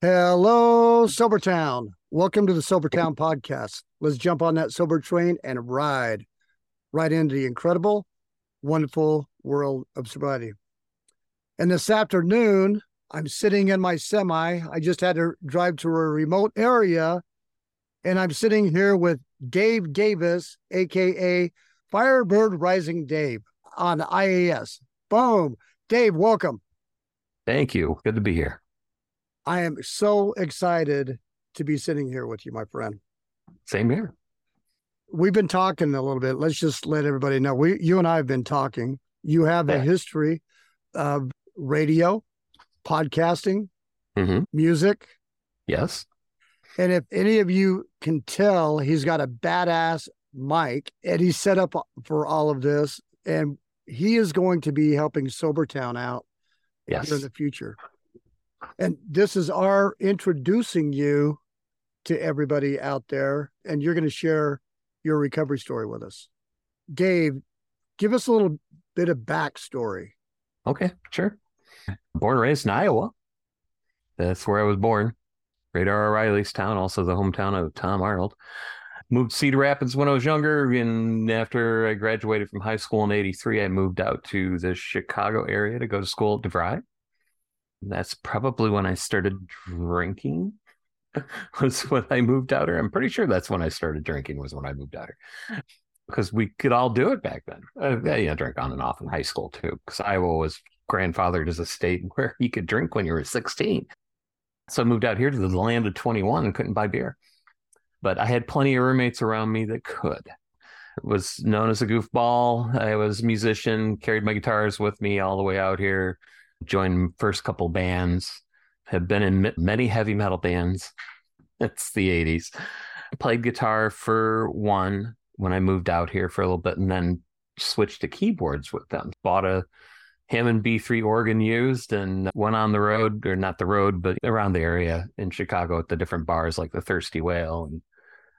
Hello, Sobertown. Welcome to the Sobertown podcast. Let's jump on that sober train and ride right into the incredible, wonderful world of sobriety. And this afternoon, I'm sitting in my semi. I just had to drive to a remote area, and I'm sitting here with Dave Davis, a.k.a. Firebird Rising Dave on IAS. Boom. Dave, welcome. Thank you. Good to be here. I am so excited to be sitting here with you, my friend. Same here. We've been talking a little bit. Let's just let everybody know. You and I have been talking. You have a history of radio, podcasting, music. Yes. And if any of you can tell, he's got a badass mic, and he's set up for all of this. And he is going to be helping Sobertown out here in the future. And this is our introducing you to everybody out there, and you're going to share your recovery story with us. Dave, give us a little bit of backstory. Okay, sure. Born and raised in Iowa. That's where I was born. Radar O'Reilly's town, also the hometown of Tom Arnold. Moved to Cedar Rapids when I was younger, and after I graduated from high school in 83, I moved out to the Chicago area to go to school at DeVry. That's probably when I started drinking, was when I moved out here. I'm pretty sure that's when I started drinking was when I moved out here, because we could all do it back then. I drank on and off in high school, too, because Iowa was grandfathered as a state where you could drink when you were 16. So I moved out here to the land of 21 and couldn't buy beer. But I had plenty of roommates around me that could. Was known as a goofball. I was a musician, carried my guitars with me all the way out here. Joined first couple bands, have been in many heavy metal bands. It's the 80s. Played guitar for one when I moved out here for a little bit, and then switched to keyboards with them. Bought a Hammond B3 organ used and went on the road, or not the road, but around the area in Chicago at the different bars like the Thirsty Whale and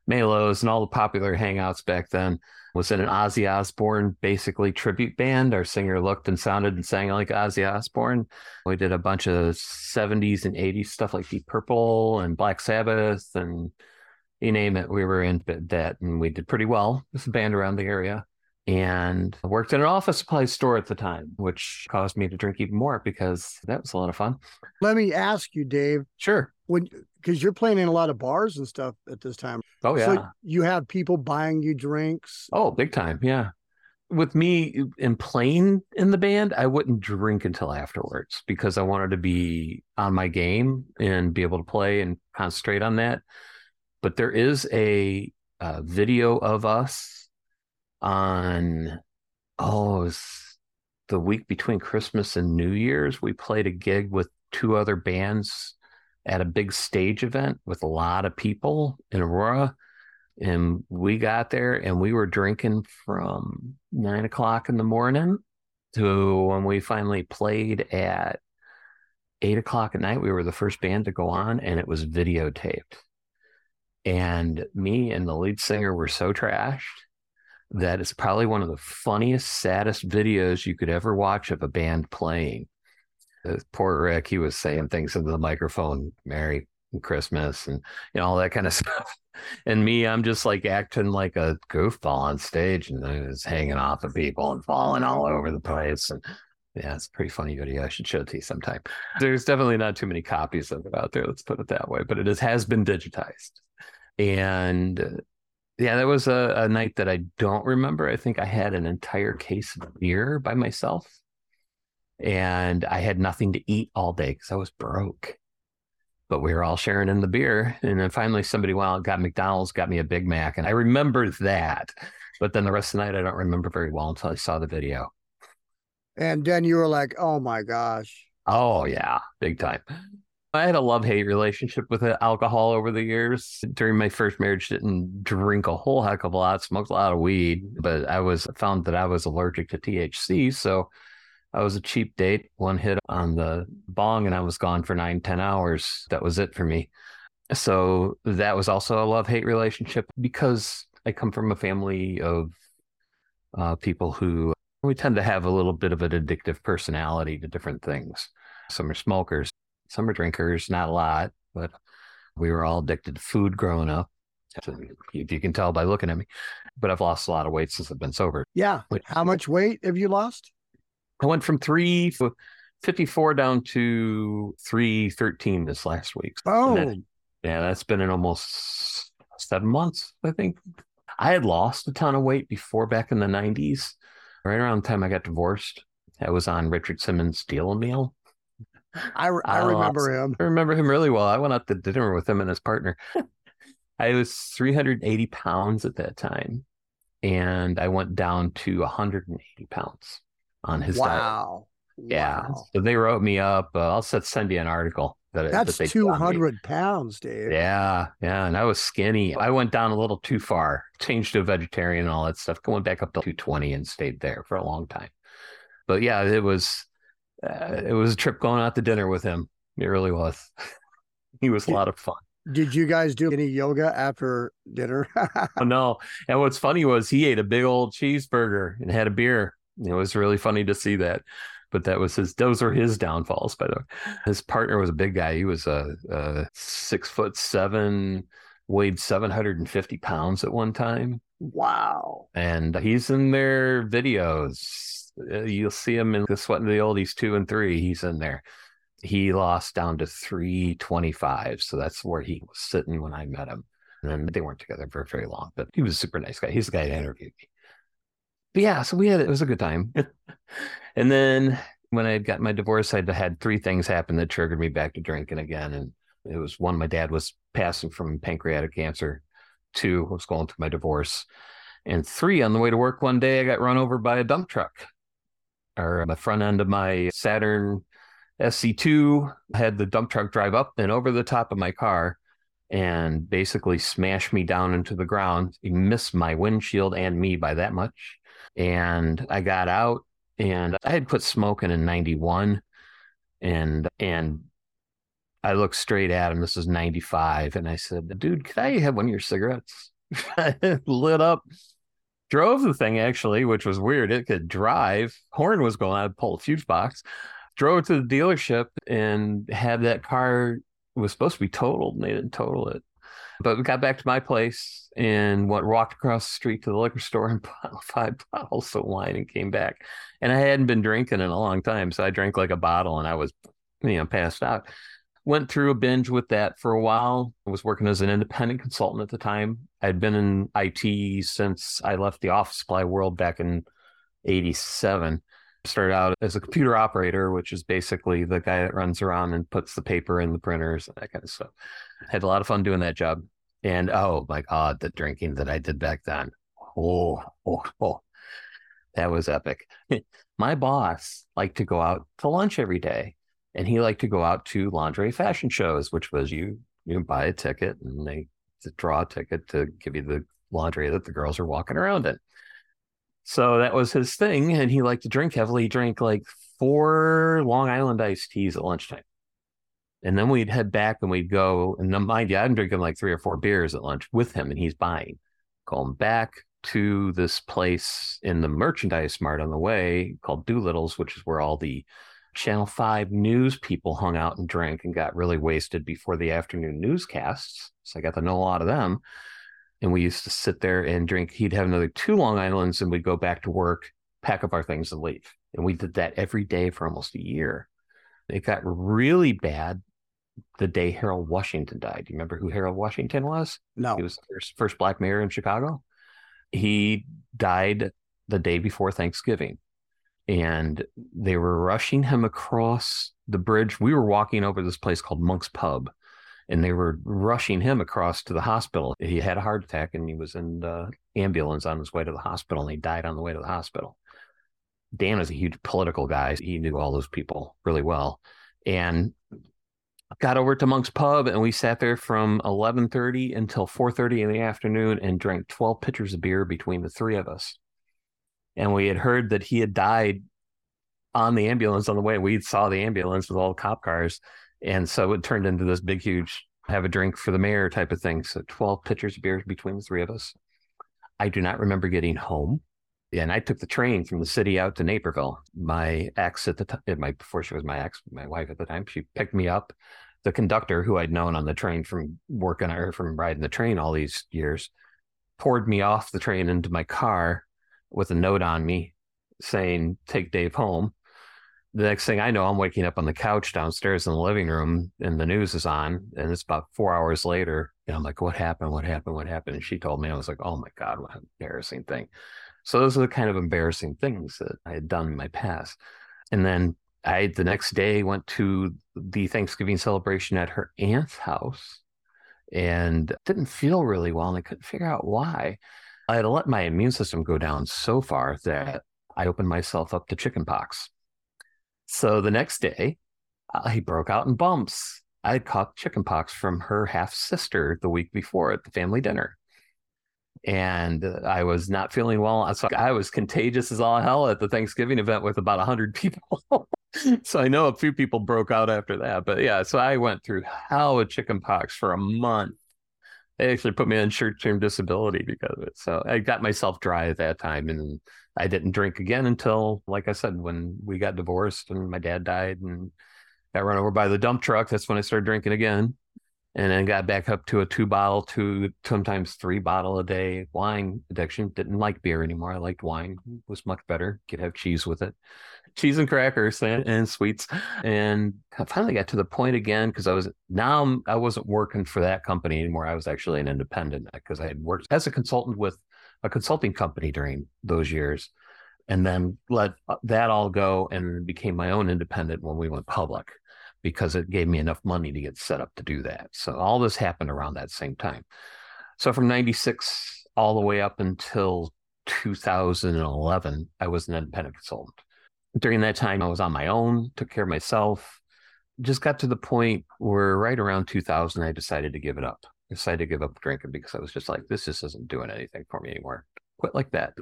Melos and all the popular hangouts back then. Was in an Ozzy Osbourne, basically, tribute band. Our singer looked and sounded and sang like Ozzy Osbourne. We did a bunch of 70s and 80s stuff like Deep Purple and Black Sabbath and you name it. We were in that, and we did pretty well with a band around the area. And I worked in an office supply store at the time, which caused me to drink even more because that was a lot of fun. Let me ask you, Dave. Sure. Because you're playing in a lot of bars and stuff at this time. Oh, yeah. So you have people buying you drinks. Oh, big time. Yeah. With me and playing in the band, I wouldn't drink until afterwards because I wanted to be on my game and be able to play and concentrate on that. But there is a video of us on, it was the week between Christmas and New Year's. We played a gig with two other bands at a big stage event with a lot of people in Aurora. And we got there and we were drinking from 9 o'clock in the morning to when we finally played at 8 o'clock at night. We were the first band to go on, and it was videotaped. And me and the lead singer were so trashed that it's probably one of the funniest, saddest videos you could ever watch of a band playing. Poor Rick, he was saying things into the microphone, Merry Christmas, and all that kind of stuff. And me, I'm just like acting like a goofball on stage, and I was hanging off of people and falling all over the place. And yeah, it's a pretty funny video. I should show it to you sometime. There's definitely not too many copies of it out there, let's put it that way, but it has been digitized. And yeah, that was a night that I don't remember. I think I had an entire case of beer by myself. And I had nothing to eat all day because I was broke, but we were all sharing in the beer. And then finally somebody went out, got McDonald's, got me a Big Mac. And I remember that, but then the rest of the night, I don't remember very well until I saw the video. And then you were like, oh my gosh. Oh yeah. Big time. I had a love-hate relationship with alcohol over the years. During my first marriage, didn't drink a whole heck of a lot, smoked a lot of weed, but I found that I was allergic to THC. So I was a cheap date, one hit on the bong, and I was gone for 9-10 hours. That was it for me. So that was also a love-hate relationship because I come from a family of people who we tend to have a little bit of an addictive personality to different things. Some are smokers, some are drinkers, not a lot. but we were all addicted to food growing up. If you can tell by looking at me, but I've lost a lot of weight since I've been sober. Yeah. How much weight have you lost? I went from 354 down to 313 this last week. Oh, yeah. That's been in almost 7 months, I think. I had lost a ton of weight before back in the 90s, right around the time I got divorced. I was on Richard Simmons' Deal a Meal. I remember him. I remember him really well. I went out to dinner with him and his partner. I was 380 pounds at that time, and I went down to 180 pounds on his diet. Wow. Yeah. So they wrote me up. I'll send you an article. That's 200 pounds, Dave. Yeah. Yeah. And I was skinny. I went down a little too far, changed to a vegetarian and all that stuff, going back up to 220 and stayed there for a long time. But yeah, it was a trip going out to dinner with him. It really was. He was a lot of fun. Did you guys do any yoga after dinner? No. And what's funny was he ate a big old cheeseburger and had a beer. It was really funny to see that. But those are his downfalls, by the way. His partner was a big guy. He was a 6'7", weighed 750 pounds at one time. Wow. And he's in their videos. You'll see him in The Sweat and the Oldies 2 and 3. He's in there. He lost down to 325. So that's where he was sitting when I met him. And then they weren't together for very long, but he was a super nice guy. He's the guy that interviewed me. But yeah, so it was a good time. And then when I got my divorce, I had 3 things happen that triggered me back to drinking again. And it was 1, my dad was passing from pancreatic cancer. 2, I was going through my divorce. And 3, on the way to work one day, I got run over by a dump truck. Or the front end of my Saturn SC2 had the dump truck drive up and over the top of my car and basically smashed me down into the ground. He missed my windshield and me by that much. And I got out, and I had quit smoking in 91, and I looked straight at him. This is 95. And I said, dude, could I have one of your cigarettes? Lit up, drove the thing actually, which was weird. It could drive. Horn was going out, pulled a fuse box, drove to the dealership and had that car. It was supposed to be totaled and they didn't total it. But we got back to my place and walked across the street to the liquor store and bought 5 bottles of wine and came back. And I hadn't been drinking in a long time, so I drank like a bottle and I was, passed out. Went through a binge with that for a while. I was working as an independent consultant at the time. I'd been in IT since I left the office supply world back in 87. Started out as a computer operator, which is basically the guy that runs around and puts the paper in the printers and that kind of stuff. Had a lot of fun doing that job. And oh my God, the drinking that I did back then. Oh, that was epic. My boss liked to go out to lunch every day, and he liked to go out to lingerie fashion shows, which was you buy a ticket and they draw a ticket to give you the lingerie that the girls are walking around in. So that was his thing, and he liked to drink heavily. He drank like 4 Long Island iced teas at lunchtime. And then we'd head back and we'd go, and then mind you, I'm drinking like 3 or 4 beers at lunch with him, and he's buying. Going back to this place in the merchandise mart on the way called Doolittle's, which is where all the Channel 5 news people hung out and drank and got really wasted before the afternoon newscasts. So I got to know a lot of them. And we used to sit there and drink. He'd have another 2 Long Islands and we'd go back to work, pack up our things and leave. And we did that every day for almost a year. It got really bad the day Harold Washington died. Do you remember who Harold Washington was? No. He was the first black mayor in Chicago. He died the day before Thanksgiving. And they were rushing him across the bridge. We were walking over this place called Monk's Pub. And they were rushing him across to the hospital. He had a heart attack and he was in the ambulance on his way to the hospital, and he died on the way to the hospital. Dan was a huge political guy. He knew all those people really well. And got over to Monk's Pub and we sat there from 11:30 until 4:30 in the afternoon and drank 12 pitchers of beer between the 3 of us. And we had heard that he had died on the ambulance on the way. We saw the ambulance with all the cop cars. And so it turned into this big, huge, have a drink for the mayor type of thing. So 12 pitchers of beer between the 3 of us. I do not remember getting home. And I took the train from the city out to Naperville. My ex at the time, before she was my ex, my wife at the time, she picked me up. the conductor, who I'd known on the train from working or from riding the train all these years, poured me off the train into my car with a note on me saying, "Take Dave home." The next thing I know, I'm waking up on the couch downstairs in the living room and the news is on, and it's about 4 hours later. And I'm like, what happened? And she told me, I was like, oh my God, what an embarrassing thing. So those are the kind of embarrassing things that I had done in my past. And then I, the next day, went to the Thanksgiving celebration at her aunt's house and didn't feel really well. And I couldn't figure out why. I had let my immune system go down so far that I opened myself up to chickenpox. So the next day, I broke out in bumps. I had caught chickenpox from her half sister the week before at the family dinner. And I was not feeling well. So I was contagious as all hell at the Thanksgiving event with about 100 people. So I know a few people broke out after that. But yeah, so I went through hell with chickenpox for a month. They actually put me on short-term disability because of it. So I got myself dry at that time, and I didn't drink again until, like I said, when we got divorced and my dad died and got run over by the dump truck. That's when I started drinking again, and then got back up to a 2-bottle, 2, sometimes 3-bottle a day wine addiction. Didn't like beer anymore. I liked wine. It was much better. Could have cheese with it. Cheese and crackers and sweets. And I finally got to the point again, because I wasn't working for that company anymore. I was actually an independent, because I had worked as a consultant with a consulting company during those years, and then let that all go and became my own independent when we went public, because it gave me enough money to get set up to do that. So all this happened around that same time. So from 96 all the way up until 2011, I was an independent consultant. During that time, I was on my own, took care of myself, just got to the point where right around 2000, I decided to give it up. I decided to give up drinking because I was just like, this just isn't doing anything for me anymore. Quit like that.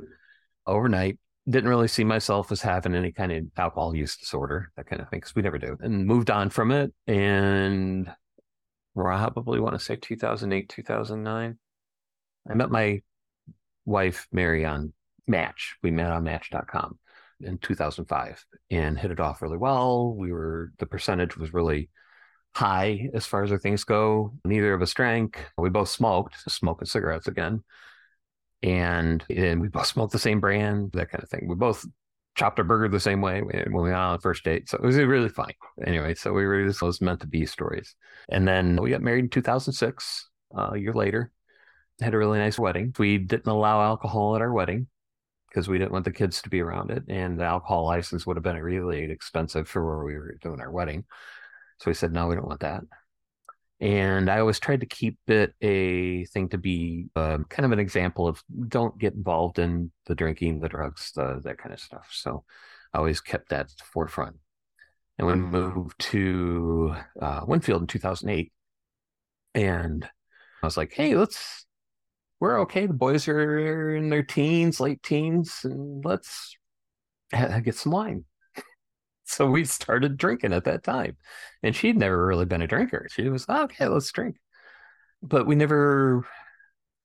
Overnight, didn't really see myself as having any kind of alcohol use disorder, that kind of thing, because we never do. And moved on from it, and probably want to say 2008, 2009. I met my wife, Mary, on Match. We met on Match.com. in 2005 and hit it off really well. The percentage was really high as far as our things go. Neither of us drank. We both smoked cigarettes again. And we both smoked the same brand, that kind of thing. We both chopped a burger the same way when we went on our first date. So it was really funny. Anyway, so we were just those meant to be stories. And then we got married in 2006, a year later. Had a really nice wedding. We didn't allow alcohol at our wedding, because we didn't want the kids to be around it. And the alcohol license would have been really expensive for where we were doing our wedding. So we said, no, we don't want that. And I always tried to keep it a thing to be kind of an example of don't get involved in the drinking, the drugs, that kind of stuff. So I always kept that at the forefront. And we moved to Winfield in 2008. And I was like, hey, we're okay. The boys are in their teens, late teens, and let's get some wine. So we started drinking at that time. And she'd never really been a drinker. She was, okay, let's drink. But we never,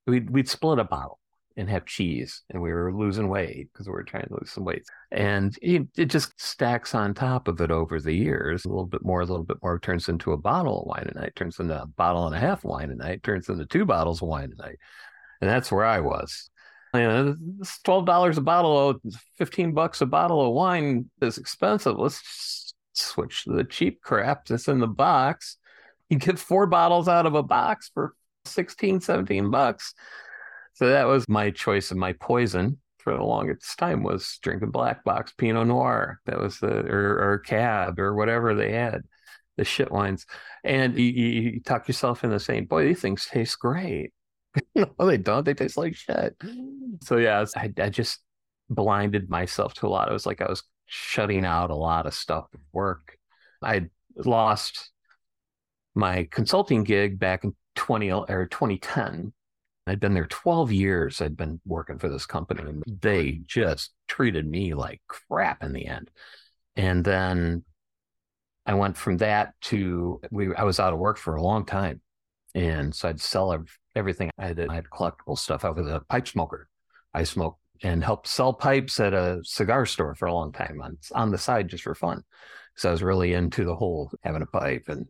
we'd split a bottle and have cheese. And we were losing weight because we were trying to lose some weight. And it just stacks on top of it over the years. A little bit more turns into a bottle of wine a night, turns into a bottle and a half wine a night, turns into 2 bottles of wine a night. And that's where I was. It's $12 a bottle, $15 a bottle of wine is expensive. Let's switch to the cheap crap that's in the box. You get 4 bottles out of a box for $16, $17. So that was my choice of my poison for the longest time, was drinking black box Pinot Noir. That was or Cab or whatever they had, the shit wines. And you talk yourself into saying, boy, these things taste great. No, they don't. They taste like shit. So yeah, I just blinded myself to a lot. It was like I was shutting out a lot of stuff at work. I lost my consulting gig back in 2010. I'd been there 12 years. I'd been working for this company, and they just treated me like crap in the end. And then I went from that to I was out of work for a long time. And so I'd sell everything I did. I had collectible stuff. I was a pipe smoker. I smoked and helped sell pipes at a cigar store for a long time on the side, just for fun. So I was really into the whole having a pipe and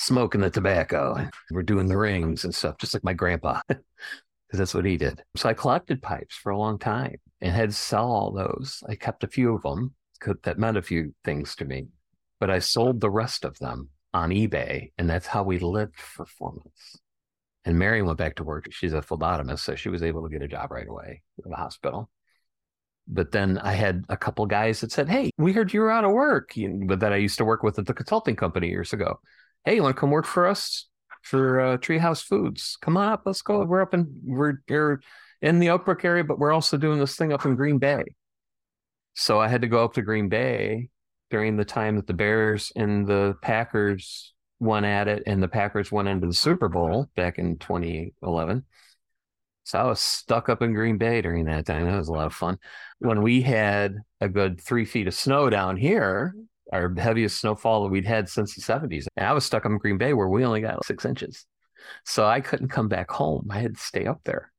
smoking the tobacco. We're doing the rings and stuff, just like my grandpa, because that's what he did. So I collected pipes for a long time and had to sell all those. I kept a few of them because that meant a few things to me, but I sold the rest of them on eBay, and that's how we lived for 4 months. And Mary went back to work. She's a phlebotomist, so she was able to get a job right away at the hospital. But then I had a couple guys that said, hey, we heard you were out of work, but that I used to work with at the consulting company years ago. Hey, you want to come work for us for Treehouse Foods? Come on up. Let's go. We're in the Oak Brook area, but we're also doing this thing up in Green Bay. So I had to go up to Green Bay during the time that the Bears and the Packers went at it, and the Packers went into the Super Bowl back in 2011. So I was stuck up in Green Bay during that time. That was a lot of fun. When we had a good 3 feet of snow down here, our heaviest snowfall that we'd had since the 70s, and I was stuck up in Green Bay where we only got 6 inches. So I couldn't come back home. I had to stay up there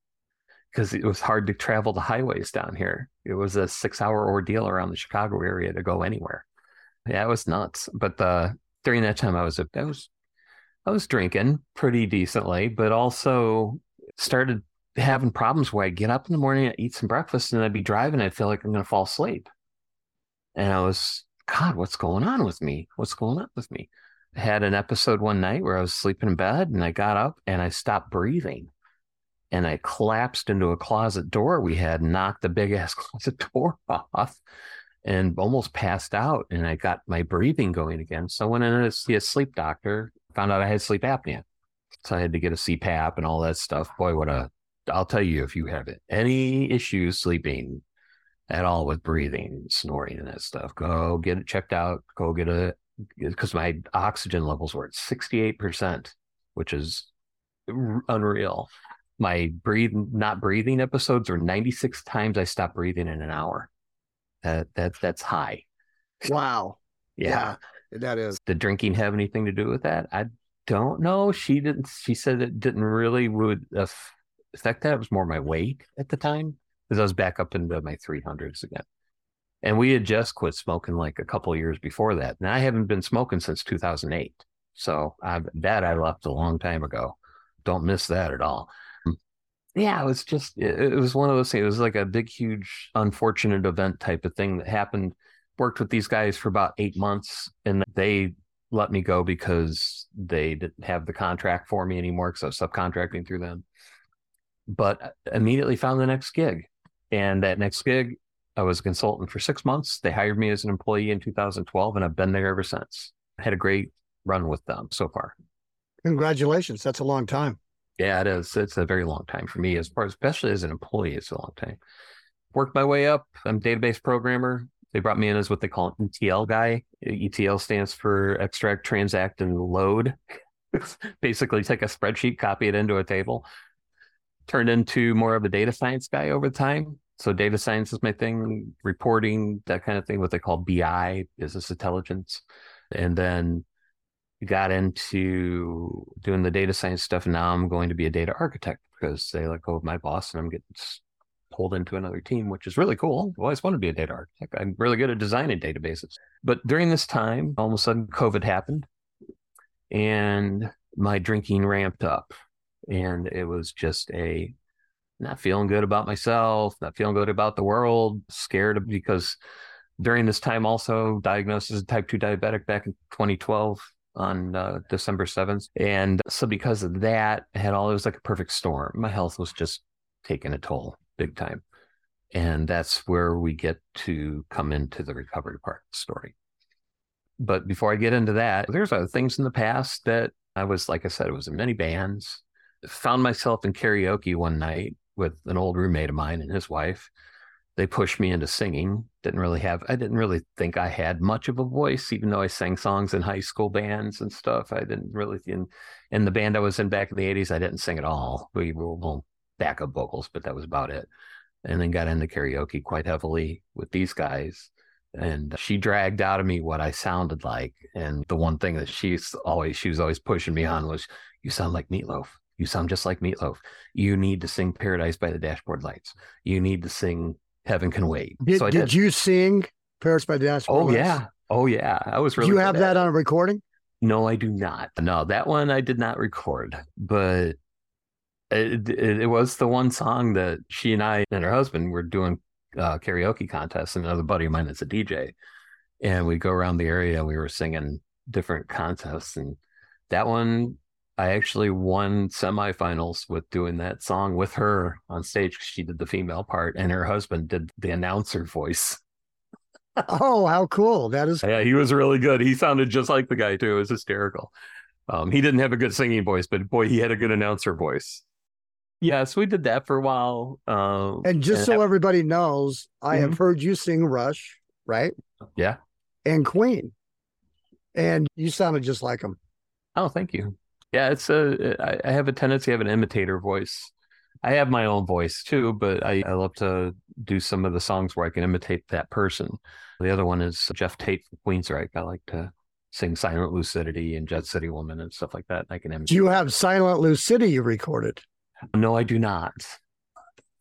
because it was hard to travel the highways down here. It was a 6-hour ordeal around the Chicago area to go anywhere. Yeah, it was nuts. But during that time, I was drinking pretty decently, but also started having problems where I get up in the morning, I eat some breakfast, and I'd be driving. I'd feel like I'm going to fall asleep. And I was, God, what's going on with me? What's going on with me? I had an episode one night where I was sleeping in bed, and I got up and I stopped breathing. And I collapsed into a closet door we had, knocked the big ass closet door off, and almost passed out. And I got my breathing going again. So I went in to see a sleep doctor, found out I had sleep apnea. So I had to get a CPAP and all that stuff. Boy, I'll tell you, if you have any issues sleeping at all with breathing, snoring and that stuff, go get it checked out. Because my oxygen levels were at 68%, which is unreal. My not breathing episodes were 96 times I stopped breathing in an hour. That's high. Wow. Yeah, that is. Did drinking have anything to do with that? I don't know. She said it didn't really affect that. It was more my weight at the time, because I was back up into my 300s again. And we had just quit smoking like a couple of years before that. And I haven't been smoking since 2008. So I left a long time ago. Don't miss that at all. Yeah, it was one of those things. It was like a big, huge, unfortunate event type of thing that happened. Worked with these guys for about 8 months, and they let me go because they didn't have the contract for me anymore because I was subcontracting through them. But immediately found the next gig. And that next gig, I was a consultant for 6 months. They hired me as an employee in 2012, and I've been there ever since. I had a great run with them so far. Congratulations. That's a long time. Yeah, it is. It's a very long time for me, especially as an employee. It's a long time. Worked my way up. I'm a database programmer. They brought me in as what they call an ETL guy. ETL stands for extract, transact, and load. Basically, take a spreadsheet, copy it into a table. Turned into more of a data science guy over time. So data science is my thing, reporting, that kind of thing, what they call BI, business intelligence. And then got into doing the data science stuff, and now I'm going to be a data architect because they let go of my boss and I'm getting pulled into another team, which is really cool. I always wanted to be a data architect. I'm really good at designing databases. But during this time, all of a sudden COVID happened and my drinking ramped up, and it was just not feeling good about myself, not feeling good about the world, scared because during this time also diagnosed as a type 2 diabetic back in 2012. On December 7th. And so because of that, it was like a perfect storm. My health was just taking a toll big time. And that's where we get to come into the recovery part of the story. But before I get into that, there's other things in the past that I was in many bands. Found myself in karaoke one night with an old roommate of mine and his wife. They pushed me into singing. I didn't really think I had much of a voice, even though I sang songs in high school bands and stuff. In the band I was in back in the 80s, I didn't sing at all. We were backup vocals, but that was about it. And then got into karaoke quite heavily with these guys. And she dragged out of me what I sounded like. And the one thing that she was always pushing me on was, you sound like Meatloaf. You sound just like Meatloaf. You need to sing Paradise by the Dashboard Lights. You need to sing Heaven Can Wait. Did you sing Paris by the Dashboard Lights? Oh, yeah. I was really. Do you have that on a recording? No, I do not. No, that one I did not record, but it was the one song that she and I and her husband were doing karaoke contests, and another buddy of mine that's a DJ. And we'd go around the area and we were singing different contests. And that one, I actually won semifinals with doing that song with her on stage. She did the female part and her husband did the announcer voice. Oh, how cool. That is. Yeah, he was really good. He sounded just like the guy, too. It was hysterical. He didn't have a good singing voice, but boy, he had a good announcer voice. Yes, we did that for a while. And just so everybody knows, I have heard you sing Rush, right? Yeah. And Queen. And you sounded just like him. Oh, thank you. Yeah, I have a tendency to have an imitator voice. I have my own voice too, but I love to do some of the songs where I can imitate that person. The other one is Jeff Tate from Queensryche. I like to sing Silent Lucidity and Jet City Woman and stuff like that. I can imitate. Do you have Silent Lucidity you recorded? No, I do not.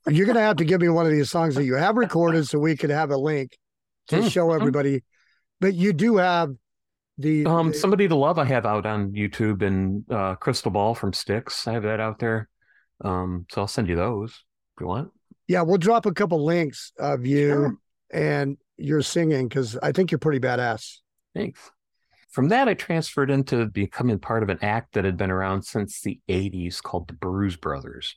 You're going to have to give me one of these songs that you have recorded so we could have a link to show everybody. But you do have the Somebody to Love I have out on YouTube, and Crystal Ball from Styx. I have that out there. So I'll send you those if you want. Yeah, we'll drop a couple links of you and your singing, because I think you're pretty badass. Thanks. From that, I transferred into becoming part of an act that had been around since the 80s called the Bruise Brothers.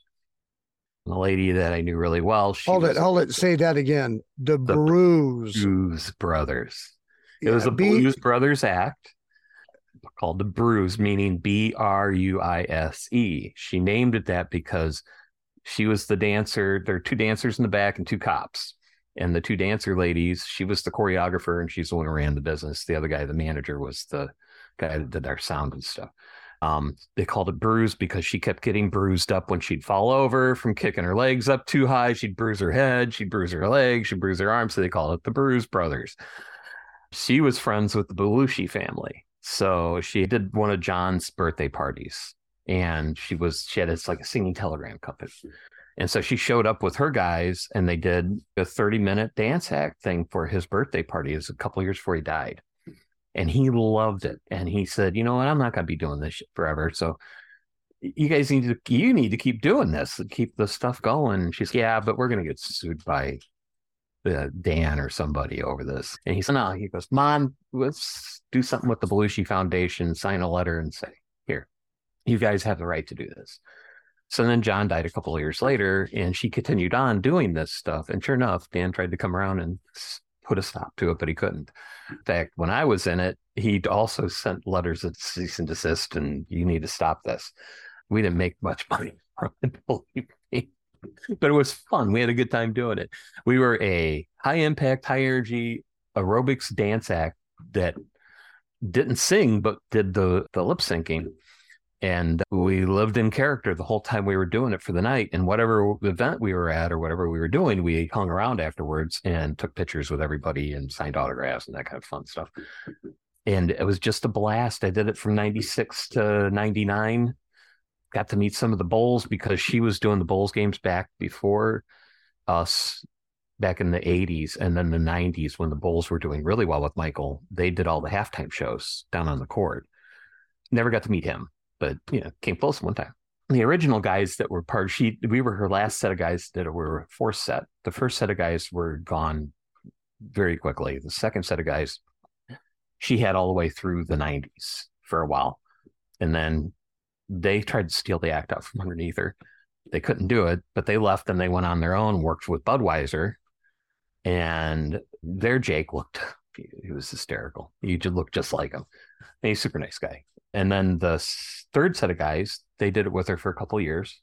And a lady that I knew really well. Hold it. Say that again. The Bruise Brothers. It was a Blues Brothers act called the Bruise, meaning B-R-U-I-S-E. She named it that because she was the dancer. There are two dancers in the back and two cops. And the two dancer ladies, she was the choreographer and she's the one who ran the business. The other guy, the manager, was the guy that did our sound and stuff. They called it Bruise because she kept getting bruised up when she'd fall over from kicking her legs up too high. She'd bruise her head, she'd bruise her legs, she'd bruise her arms. So they called it the Bruise Brothers. She was friends with the Belushi family. So she did one of John's birthday parties, and she had it's like a singing telegram company. And so she showed up with her guys and they did a 30-minute dance act thing for his birthday party. It was a couple of years before he died. And he loved it. And he said, you know what, I'm not going to be doing this shit forever. So you guys need to keep doing this and keep the stuff going. And she's, yeah, but we're going to get sued by Dan or somebody over this. And he said, no, he goes, Mom, let's do something with the Belushi Foundation, sign a letter and say, here, you guys have the right to do this. So then John died a couple of years later, and she continued on doing this stuff. And sure enough, Dan tried to come around and put a stop to it, but he couldn't. In fact, when I was in it, he'd also sent letters of cease and desist, and you need to stop this. We didn't make much money from it, believe me. But it was fun. We had a good time doing it. We were a high-impact, high-energy aerobics dance act that didn't sing but did the lip-syncing. And we lived in character the whole time we were doing it for the night. And whatever event we were at or whatever we were doing, we hung around afterwards and took pictures with everybody and signed autographs and that kind of fun stuff. And it was just a blast. I did it from 96 to 99. Got to meet some of the Bulls because she was doing the Bulls games back before us, back in the 80s and then the 90s when the Bulls were doing really well with Michael. They did all the halftime shows down on the court. Never got to meet him, but you know, came close one time. The original guys that were part, we were her last set of guys that were fourth set. The first set of guys were gone very quickly. The second set of guys she had all the way through the 90s for a while, and then they tried to steal the act out from underneath her. They couldn't do it, but they left and they went on their own, worked with Budweiser. And their Jake he was hysterical. You looked just like him. And he's a super nice guy. And then the third set of guys, they did it with her for a couple of years.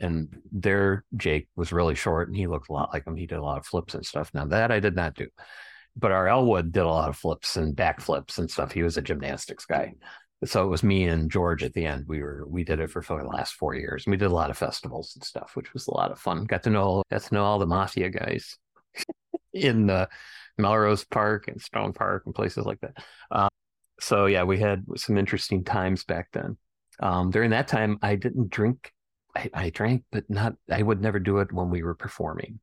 And their Jake was really short and he looked a lot like him. He did a lot of flips and stuff. Now that I did not do, but our Elwood did a lot of flips and backflips and stuff. He was a gymnastics guy. So it was me and George at the end. We did it for the last 4 years. And we did a lot of festivals and stuff, which was a lot of fun. Got to know all the mafia guys in Melrose Park and Stone Park and places like that. So yeah, we had some interesting times back then. During that time, I didn't drink. I drank, but I would never do it when we were performing.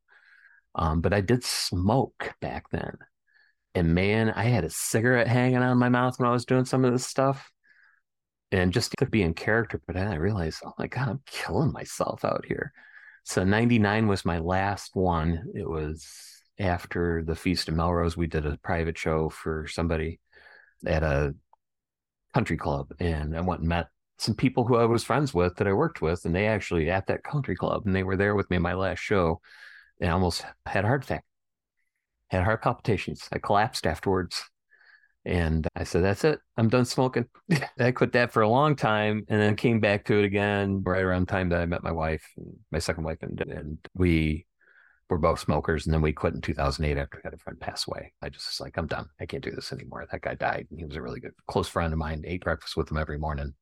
But I did smoke back then. And man, I had a cigarette hanging out of my mouth when I was doing some of this stuff. And just to be in character, but then I realized, oh my God, I'm killing myself out here. So 99 was my last one. It was after the Feast of Melrose. We did a private show for somebody at a country club. And I went and met some people who I was friends with that I worked with. And they actually at that country club, and they were there with me in my last show. And I almost had a heart attack, had heart palpitations. I collapsed afterwards. And I said, that's it. I'm done smoking. I quit that for a long time and then came back to it again right around the time that I met my wife, my second wife. And we were both smokers. And then we quit in 2008 after we had a friend pass away. I just was like, I'm done. I can't do this anymore. That guy died. And he was a really good close friend of mine. Ate breakfast with him every morning.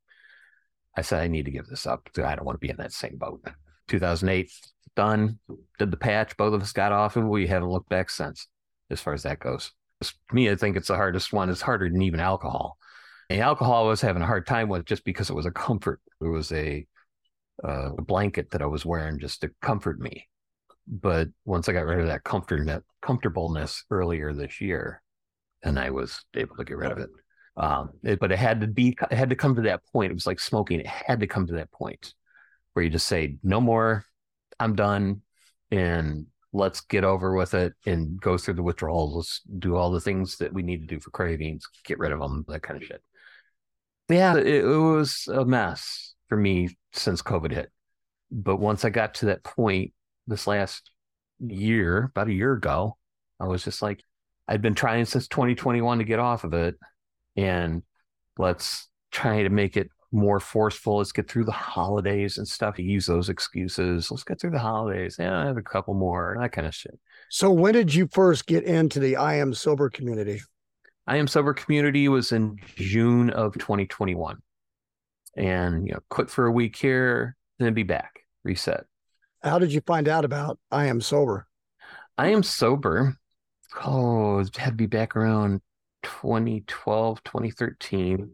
I said, I need to give this up. I don't want to be in that same boat. 2008, done. Did the patch. Both of us got off. And we haven't looked back since as far as that goes. For me, I think it's the hardest one. It's harder than even alcohol. And alcohol I was having a hard time with just because it was a comfort. It was a blanket that I was wearing just to comfort me. But once I got rid of that comfortableness earlier this year, and I was able to get rid of it. But it had to come to that point. It was like smoking. It had to come to that point where you just say, no more, I'm done. And let's get over with it and go through the withdrawals. Let's do all the things that we need to do for cravings, get rid of them, that kind of shit. Yeah, it was a mess for me since COVID hit. But once I got to that point this last year, about a year ago, I was just like, I'd been trying since 2021 to get off of it. And let's try to make it more forceful. Let's get through the holidays and stuff. You use those excuses. Let's get through the holidays. Yeah, I have a couple more, that kind of shit. So when did you first get into the I Am Sober community? I Am Sober community was in June of 2021. And, you know, quit for a week here, then be back, reset. How did you find out about I Am Sober? I Am Sober, it had to be back around 2012, 2013.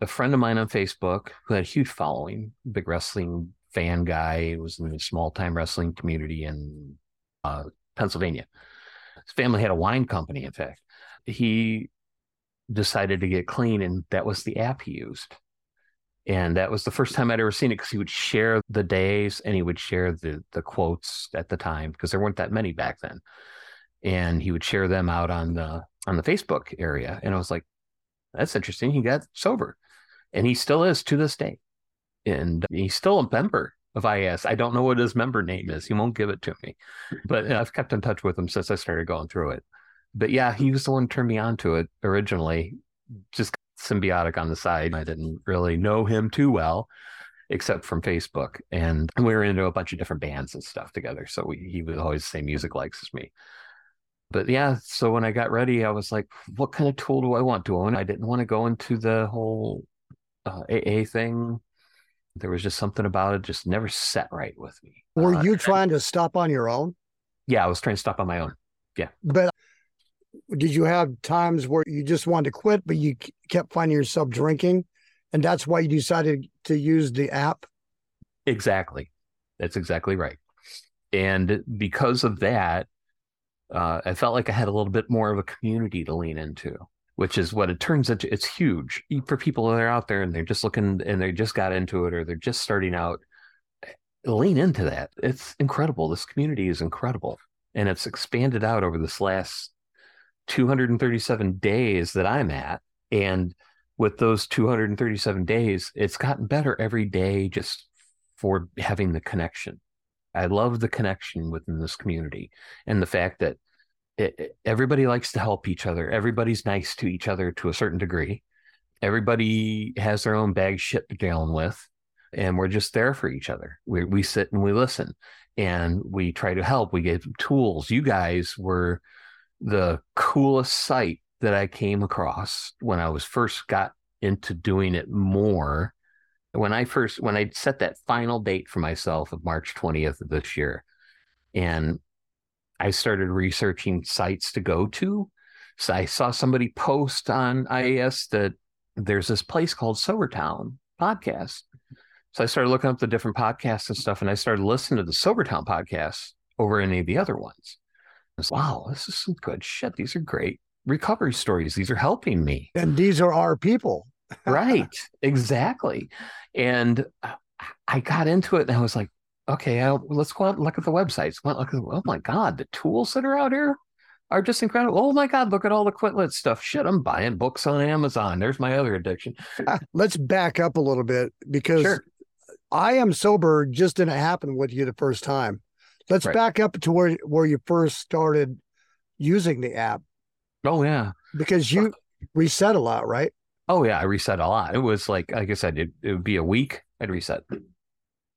A friend of mine on Facebook who had a huge following, big wrestling fan guy, was in a small-time wrestling community in Pennsylvania. His family had a wine company, in fact. He decided to get clean, and that was the app he used. And that was the first time I'd ever seen it, because he would share the days and he would share the quotes at the time, because there weren't that many back then. And he would share them out on the Facebook area. And I was like, that's interesting. He got sober. And he still is to this day. And he's still a member of IAS. I don't know what his member name is. He won't give it to me. But I've kept in touch with him since I started going through it. But yeah, he was the one who turned me on to it originally. Just symbiotic on the side. I didn't really know him too well, except from Facebook. And we were into a bunch of different bands and stuff together. So he was always the same music likes as me. But yeah, so when I got ready, I was like, what kind of tool do I want to own? I didn't want to go into the whole AA thing. There was just something about it just never sat right with me. Were you trying to stop on your own? Yeah, I was trying to stop on my own. Yeah. But did you have times where you just wanted to quit, but you kept finding yourself drinking? And that's why you decided to use the app? Exactly. That's exactly right. And because of that, I felt like I had a little bit more of a community to lean into, which is what it turns into. It's huge for people that are out there and they're just looking and they just got into it or they're just starting out. Lean into that. It's incredible. This community is incredible. And it's expanded out over this last 237 days that I'm at. And with those 237 days, it's gotten better every day just for having the connection. I love the connection within this community and the fact that everybody likes to help each other. Everybody's nice to each other to a certain degree. Everybody has their own bag of shit to deal with, and we're just there for each other. We sit and we listen, and we try to help. We gave them tools. You guys were the coolest site that I came across when I was first got into doing it more. When I set that final date for myself of March 20th of this year, and I started researching sites to go to. So I saw somebody post on IAS that there's this place called Sobertown podcast. So I started looking up the different podcasts and stuff, and I started listening to the Sobertown podcast over any of the other ones. I was, wow, this is some good shit. These are great recovery stories. These are helping me. And these are our people. Right. Exactly. And I got into it and I was like, okay, let's go out and look at the websites. Oh my God, the tools that are out here are just incredible. Oh my God, look at all the Quitlet stuff. Shit, I'm buying books on Amazon. There's my other addiction. Let's back up a little bit because sure. I Am Sober just didn't happen with you the first time. Let's right. back up to where you first started using the app. Oh, yeah. Because you reset a lot, right? Oh, yeah, I reset a lot. It was like I said, it would be a week, I'd reset.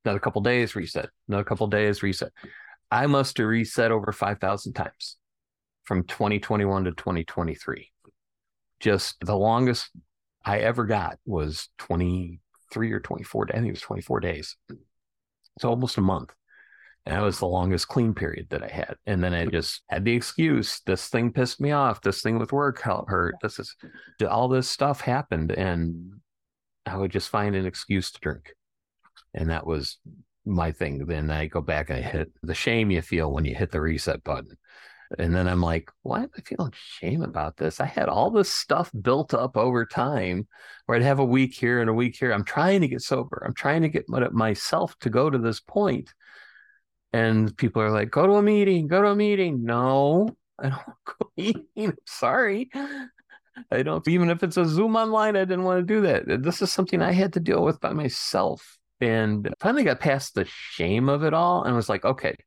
Another couple days, reset. Another couple days, reset. I must have reset over 5,000 times from 2021 to 2023. Just the longest I ever got was 23 or 24 days. I think it was 24 days. So almost a month. And that was the longest clean period that I had. And then I just had the excuse. This thing pissed me off. This thing with work hurt. All this stuff happened. And I would just find an excuse to drink. And that was my thing. Then I go back and I hit the shame you feel when you hit the reset button. And then I'm like, why am I feeling shame about this? I had all this stuff built up over time where I'd have a week here and a week here. I'm trying to get sober. I'm trying to get myself to go to this point. And people are like, go to a meeting. No, I don't go eating. I'm sorry. I don't, even if it's a Zoom online, I didn't want to do that. This is something I had to deal with by myself. And finally got past the shame of it all and was like, okay,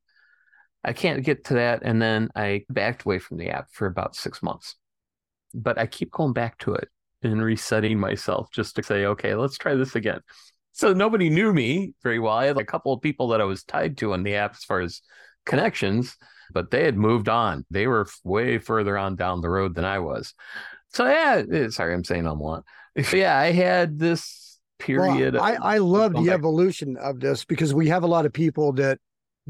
I can't get to that. And then I backed away from the app for about 6 months. But I keep going back to it and resetting myself just to say, okay, let's try this again. So nobody knew me very well. I had a couple of people that I was tied to on the app as far as connections, but they had moved on. They were way further on down the road than I was. So yeah, sorry, I'm saying I'm a lot. Yeah, I had this period. Well, I love the evolution of this because we have a lot of people that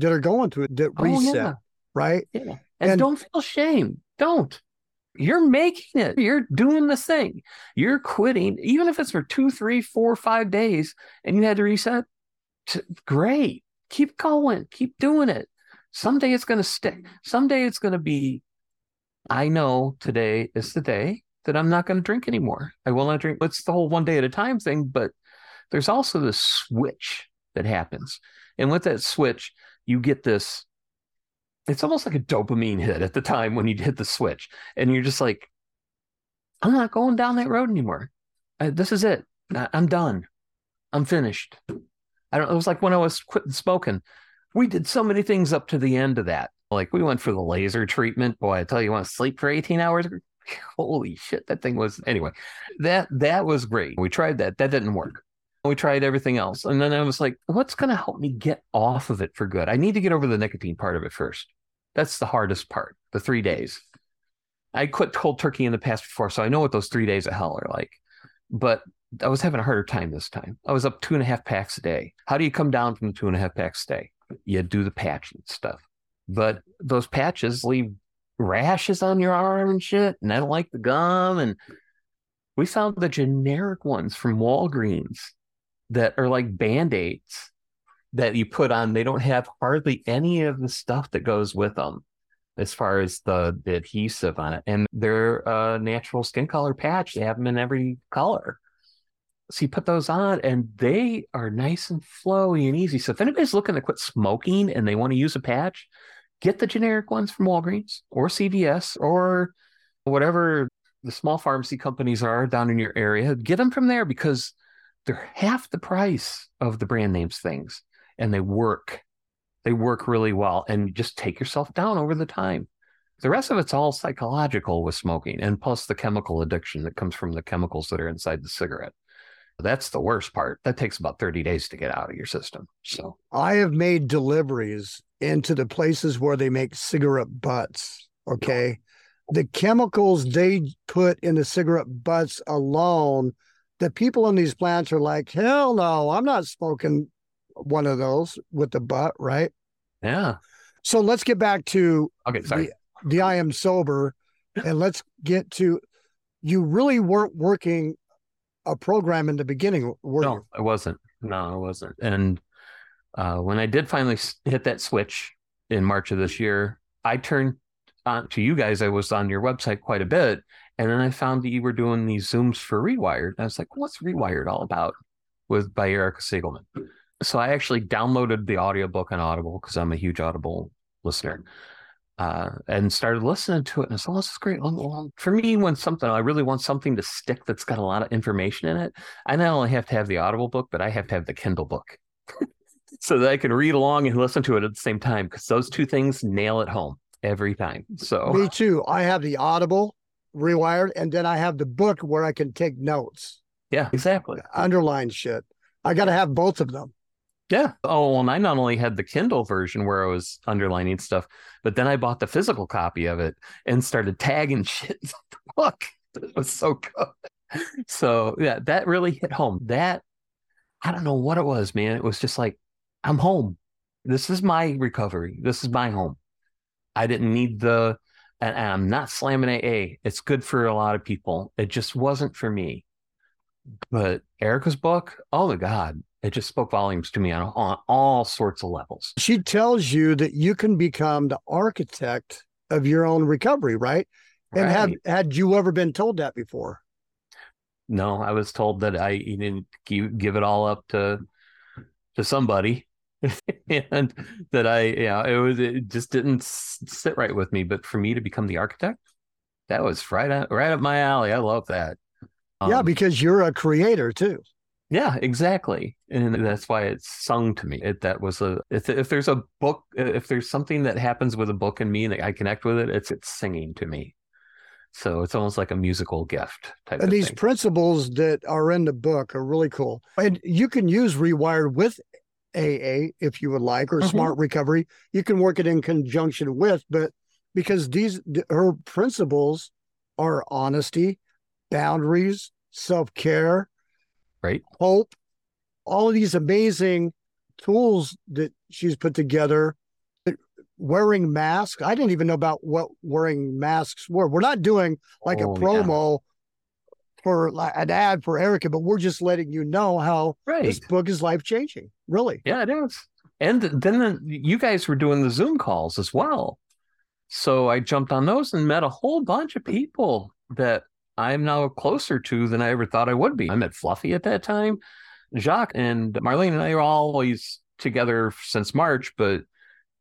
are going through it, that reset, yeah. Right? Yeah. And don't feel shame. Don't. You're making it. You're doing this thing. You're quitting. Even if it's for 2, 3, 4, 5 days and you had to reset, great. Keep going. Keep doing it. Someday it's going to stick. Someday it's going to be, I know today is the day that I'm not going to drink anymore. I will not drink. It's the whole one day at a time thing, but there's also this switch that happens. And with that switch, you get this. It's almost like a dopamine hit at the time when you hit the switch and you're just like, I'm not going down that road anymore. This is it. I'm done. I'm finished. It was like when I was quitting smoking, we did so many things up to the end of that. Like we went for the laser treatment. Boy, I tell you, want to sleep for 18 hours. Holy shit. That thing was anyway, that was great. We tried that. That didn't work. We tried everything else. And then I was like, what's going to help me get off of it for good? I need to get over the nicotine part of it first. That's the hardest part, the 3 days. I quit cold turkey in the past before, so I know what those 3 days of hell are like. But I was having a harder time this time. I was up 2.5 packs a day. How do you come down from 2.5 packs a day? You do the patch and stuff. But those patches leave rashes on your arm and shit. And I don't like the gum. And we found the generic ones from Walgreens that are like Band-Aids that you put on. They don't have hardly any of the stuff that goes with them as far as the adhesive on it. And they're a natural skin color patch. They have them in every color. So you put those on and they are nice and flowy and easy. So if anybody's looking to quit smoking and they want to use a patch, get the generic ones from Walgreens or CVS or whatever the small pharmacy companies are down in your area. Get them from there because they're half the price of the brand names things, and they work. They work really well, and you just take yourself down over the time. The rest of it's all psychological with smoking, and plus the chemical addiction that comes from the chemicals that are inside the cigarette. That's the worst part. That takes about 30 days to get out of your system. So I have made deliveries into the places where they make cigarette butts, okay? The chemicals they put in the cigarette butts alone, the people in these plants are like, hell no, I'm not smoking one of those with the butt, right? Yeah. So let's get back to the I Am Sober, and let's get to, you really weren't working a program in the beginning, were you? No, I wasn't. And when I did finally hit that switch in March of this year, I turned on to you guys. I was on your website quite a bit, And then I found that you were doing these Zooms for Rewired. And I was like, what's Rewired all about? By Erica Siegelman. So I actually downloaded the audiobook on Audible because I'm a huge Audible listener, and started listening to it. And I said, oh, this is great. Well, for me, when I really want something to stick that's got a lot of information in it, I not only have to have the Audible book, but I have to have the Kindle book so that I can read along and listen to it at the same time, because those two things nail it home every time. So me too. I have the Audible Rewired, and then I have the book where I can take notes. Yeah, exactly. Underline shit. I got to have both of them. Yeah. Oh, and I not only had the Kindle version where I was underlining stuff, but then I bought the physical copy of it and started tagging shit in the book. It was so good. So yeah, that really hit home. That, I don't know what it was, man. It was just like, I'm home. This is my recovery. This is my home. I didn't need the, and I'm not slamming AA. It's good for a lot of people. It just wasn't for me. But Erica's book, oh my God, it just spoke volumes to me on all sorts of levels. She tells you that you can become the architect of your own recovery, right? And had you ever been told that before? No, I was told that you didn't give it all up to somebody, and that it just didn't sit right with me. But for me to become the architect, that was right up my alley. I love that. Yeah, because you're a creator too. Yeah, exactly. And that's why it sung to me. If there's a book, if there's something that happens with a book in me and I connect with it, it's singing to me. So it's almost like a musical gift type of thing. And these principles that are in the book are really cool. And you can use Rewired with AA if you would like, or Smart Recovery. You can work it in conjunction with, but because her principles are honesty, boundaries, self-care, hope, all of these amazing tools that she's put together. Wearing masks. I didn't even know about what wearing masks were. We're not doing like a promo for an ad for Erica, but we're just letting you know how this book is life-changing, really. Yeah, it is. And then you guys were doing the Zoom calls as well. So I jumped on those and met a whole bunch of people that I'm now closer to than I ever thought I would be. I met Fluffy at that time. Jacques and Marlene and I are always together since March, but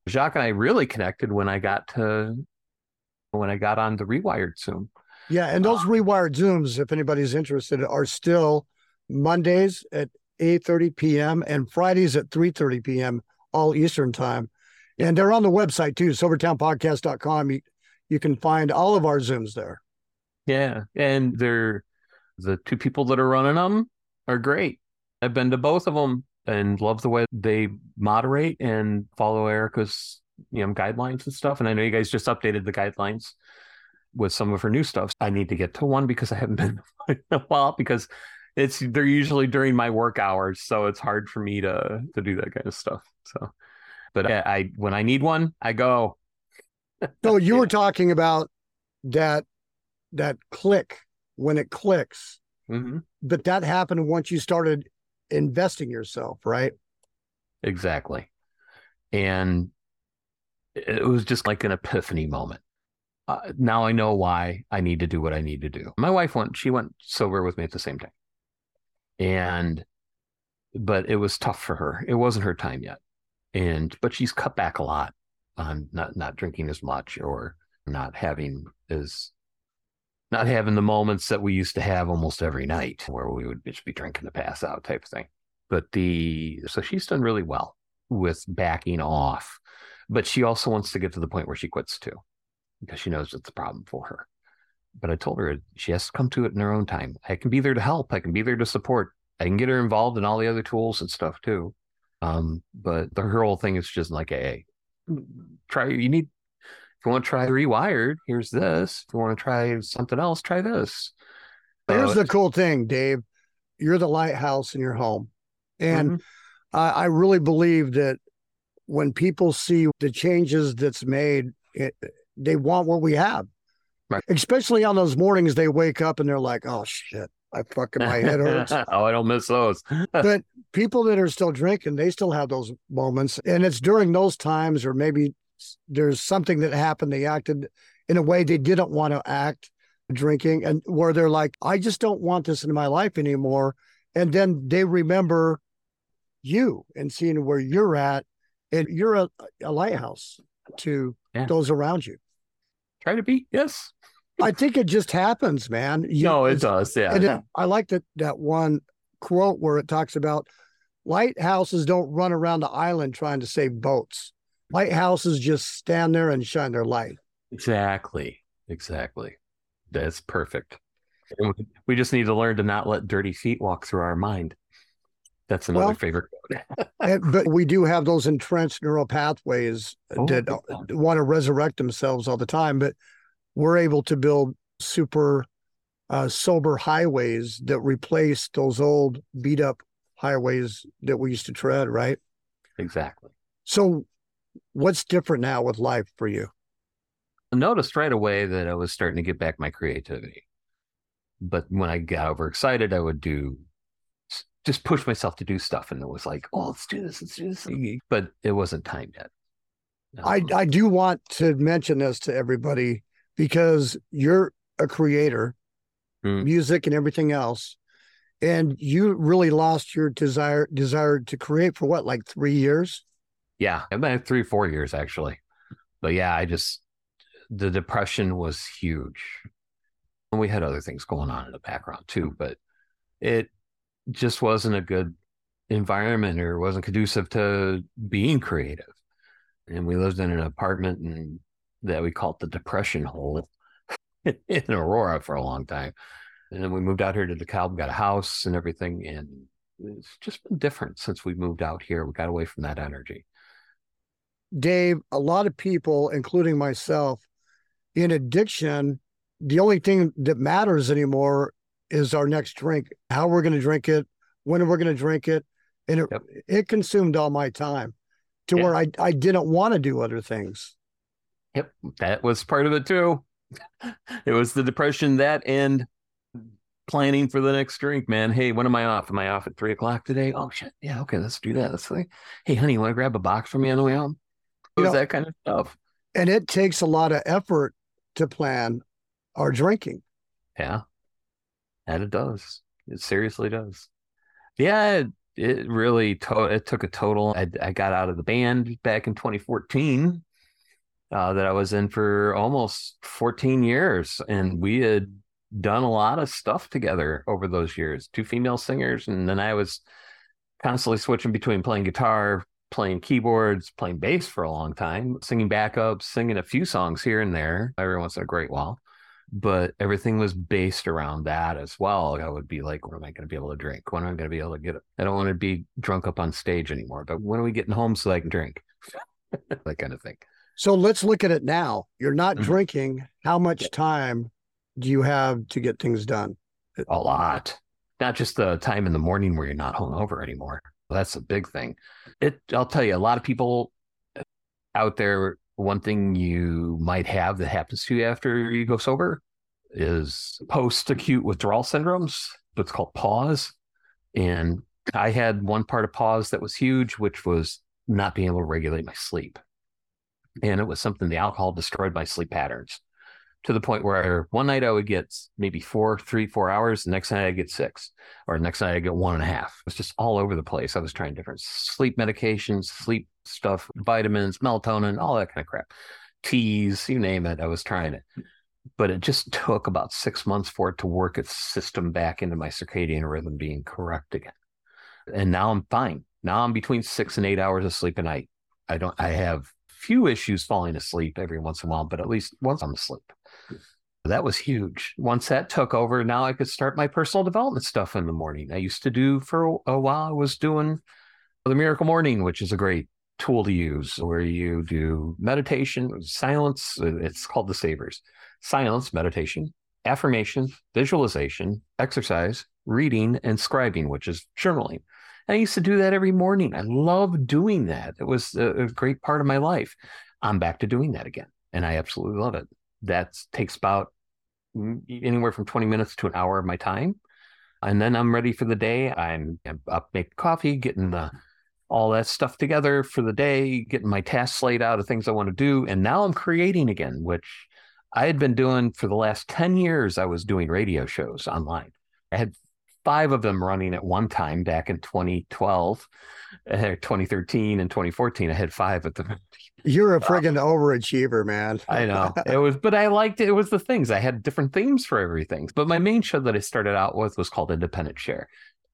Jacques and I really connected when I got on the Rewired Zoom. Yeah, and those Rewired Zooms, if anybody's interested, are still Mondays at 8:30 p.m. and Fridays at 3:30 p.m. all Eastern time. And they're on the website too, sobertownpodcast.com. You can find all of our Zooms there. Yeah, and the two people that are running them are great. I've been to both of them and love the way they moderate and follow Erica's guidelines and stuff. And I know you guys just updated the guidelines with some of her new stuff. I need to get to one because I haven't been in a while, because they're usually during my work hours, so it's hard for me to do that kind of stuff. So, but yeah, when I need one, I go. So you were talking about that click, when it clicks, but that happened once you started investing yourself, right? Exactly. And it was just like an epiphany moment. Now I know why I need to do what I need to do. My wife went sober with me at the same time. But it was tough for her. It wasn't her time yet. But she's cut back a lot on not drinking as much, or not having the moments that we used to have almost every night where we would just be drinking to pass out type of thing. But so she's done really well with backing off, but she also wants to get to the point where she quits too, because she knows it's a problem for her. But I told her she has to come to it in her own time. I can be there to help. I can be there to support. I can get her involved in all the other tools and stuff too. But her whole thing is just like, hey, if you want to try Rewired, here's this. If you want to try something else, try this. Here's the cool thing, Dave. You're the lighthouse in your home. And I really believe that when people see the changes that's made, they want what we have. Right. Especially on those mornings they wake up and they're like, oh, shit, my head hurts. Oh, I don't miss those. But people that are still drinking, they still have those moments. And it's during those times, or maybe there's something that happened, they acted in a way they didn't want to act, drinking, and where they're like, I just don't want this in my life anymore. And then they remember you and seeing where you're at, and you're a lighthouse to those around you. Try to be, yes. I think it just happens, man. It does. Yeah. And I like that one quote where it talks about lighthouses don't run around the island trying to save boats. Lighthouses just stand there and shine their light. Exactly. That's perfect. And we just need to learn to not let dirty feet walk through our mind. That's another favorite quote. But we do have those entrenched neural pathways that want to resurrect themselves all the time. But we're able to build super sober highways that replace those old beat up highways that we used to tread, right? Exactly. So what's different now with life for you? I noticed right away that I was starting to get back my creativity. But when I got overexcited, I would just push myself to do stuff. And it was like, let's do this. But it wasn't time yet. I do want to mention this to everybody, because you're a creator, music and everything else, and you really lost your desire to create for 3 years? Yeah, I've been 3-4 years actually. But the depression was huge. And we had other things going on in the background too, but it just wasn't a good environment, or wasn't conducive to being creative. And we lived in an apartment that we called the Depression Hole in Aurora for a long time. And then we moved out here to DeKalb, got a house and everything. And it's just been different since we moved out here. We got away from that energy. Dave, a lot of people, including myself, in addiction, the only thing that matters anymore is our next drink, how we're going to drink it, when we're going to drink it. And it consumed all my time to where I didn't want to do other things. Yep, that was part of it too. It was the depression, that and planning for the next drink, man. Hey, when am I off? Am I off at 3:00 today? Oh, shit. Yeah, okay, let's do that. Let's think. Hey, honey, you want to grab a box for me on the way home? It was that kind of stuff. And it takes a lot of effort to plan our drinking. Yeah, and it does. It seriously does. Yeah, it really it took a total. I got out of the band back in 2014. That I was in for almost 14 years. And we had done a lot of stuff together over those years, 2 female singers. And then I was constantly switching between playing guitar, playing keyboards, playing bass for a long time, singing backups, singing a few songs here and there, every once in a great while. But everything was based around that as well. I would be like, when am I going to be able to drink? When am I going to be able to get it? I don't want to be drunk up on stage anymore, but when are we getting home so I can drink? That kind of thing. So let's look at it now. You're not drinking. How much time do you have to get things done? A lot. Not just the time in the morning where you're not hungover anymore. That's a big thing. I'll tell you, a lot of people out there, one thing you might have that happens to you after you go sober is post-acute withdrawal syndromes. It's called pause. And I had one part of pause that was huge, which was not being able to regulate my sleep. And it was something, the alcohol destroyed my sleep patterns to the point where one night I would get maybe 4 hours. The next night I get 6, or the next night I get 1.5. It was just all over the place. I was trying different sleep medications, sleep stuff, vitamins, melatonin, all that kind of crap. Teas, you name it. I was trying it, but it just took about 6 months for it to work its system back into my circadian rhythm being correct again. And now I'm fine. Now I'm between 6 and 8 hours of sleep a night. I have few issues falling asleep every once in a while, but at least once I'm asleep. That was huge. Once that took over, now I could start my personal development stuff in the morning. I used to do for a while, I was doing the Miracle Morning, which is a great tool to use, where you do meditation, silence. It's called the Savers. Silence, meditation, affirmation, visualization, exercise, reading, and scribing, which is journaling. I used to do that every morning. I loved doing that. It was a great part of my life. I'm back to doing that again, and I absolutely love it. That takes about anywhere from 20 minutes to an hour of my time, and then I'm ready for the day. I'm up making coffee, getting all that stuff together for the day, getting my tasks laid out of things I want to do, and now I'm creating again, which I had been doing for the last 10 years, I was doing radio shows online. I had 5 of them running at one time back in 2012, 2013 and 2014. I had 5 at the... You're a friggin' overachiever, man. I know. It was, but I liked it. It was the things. I had different themes for everything. But my main show that I started out with was called Independent Share.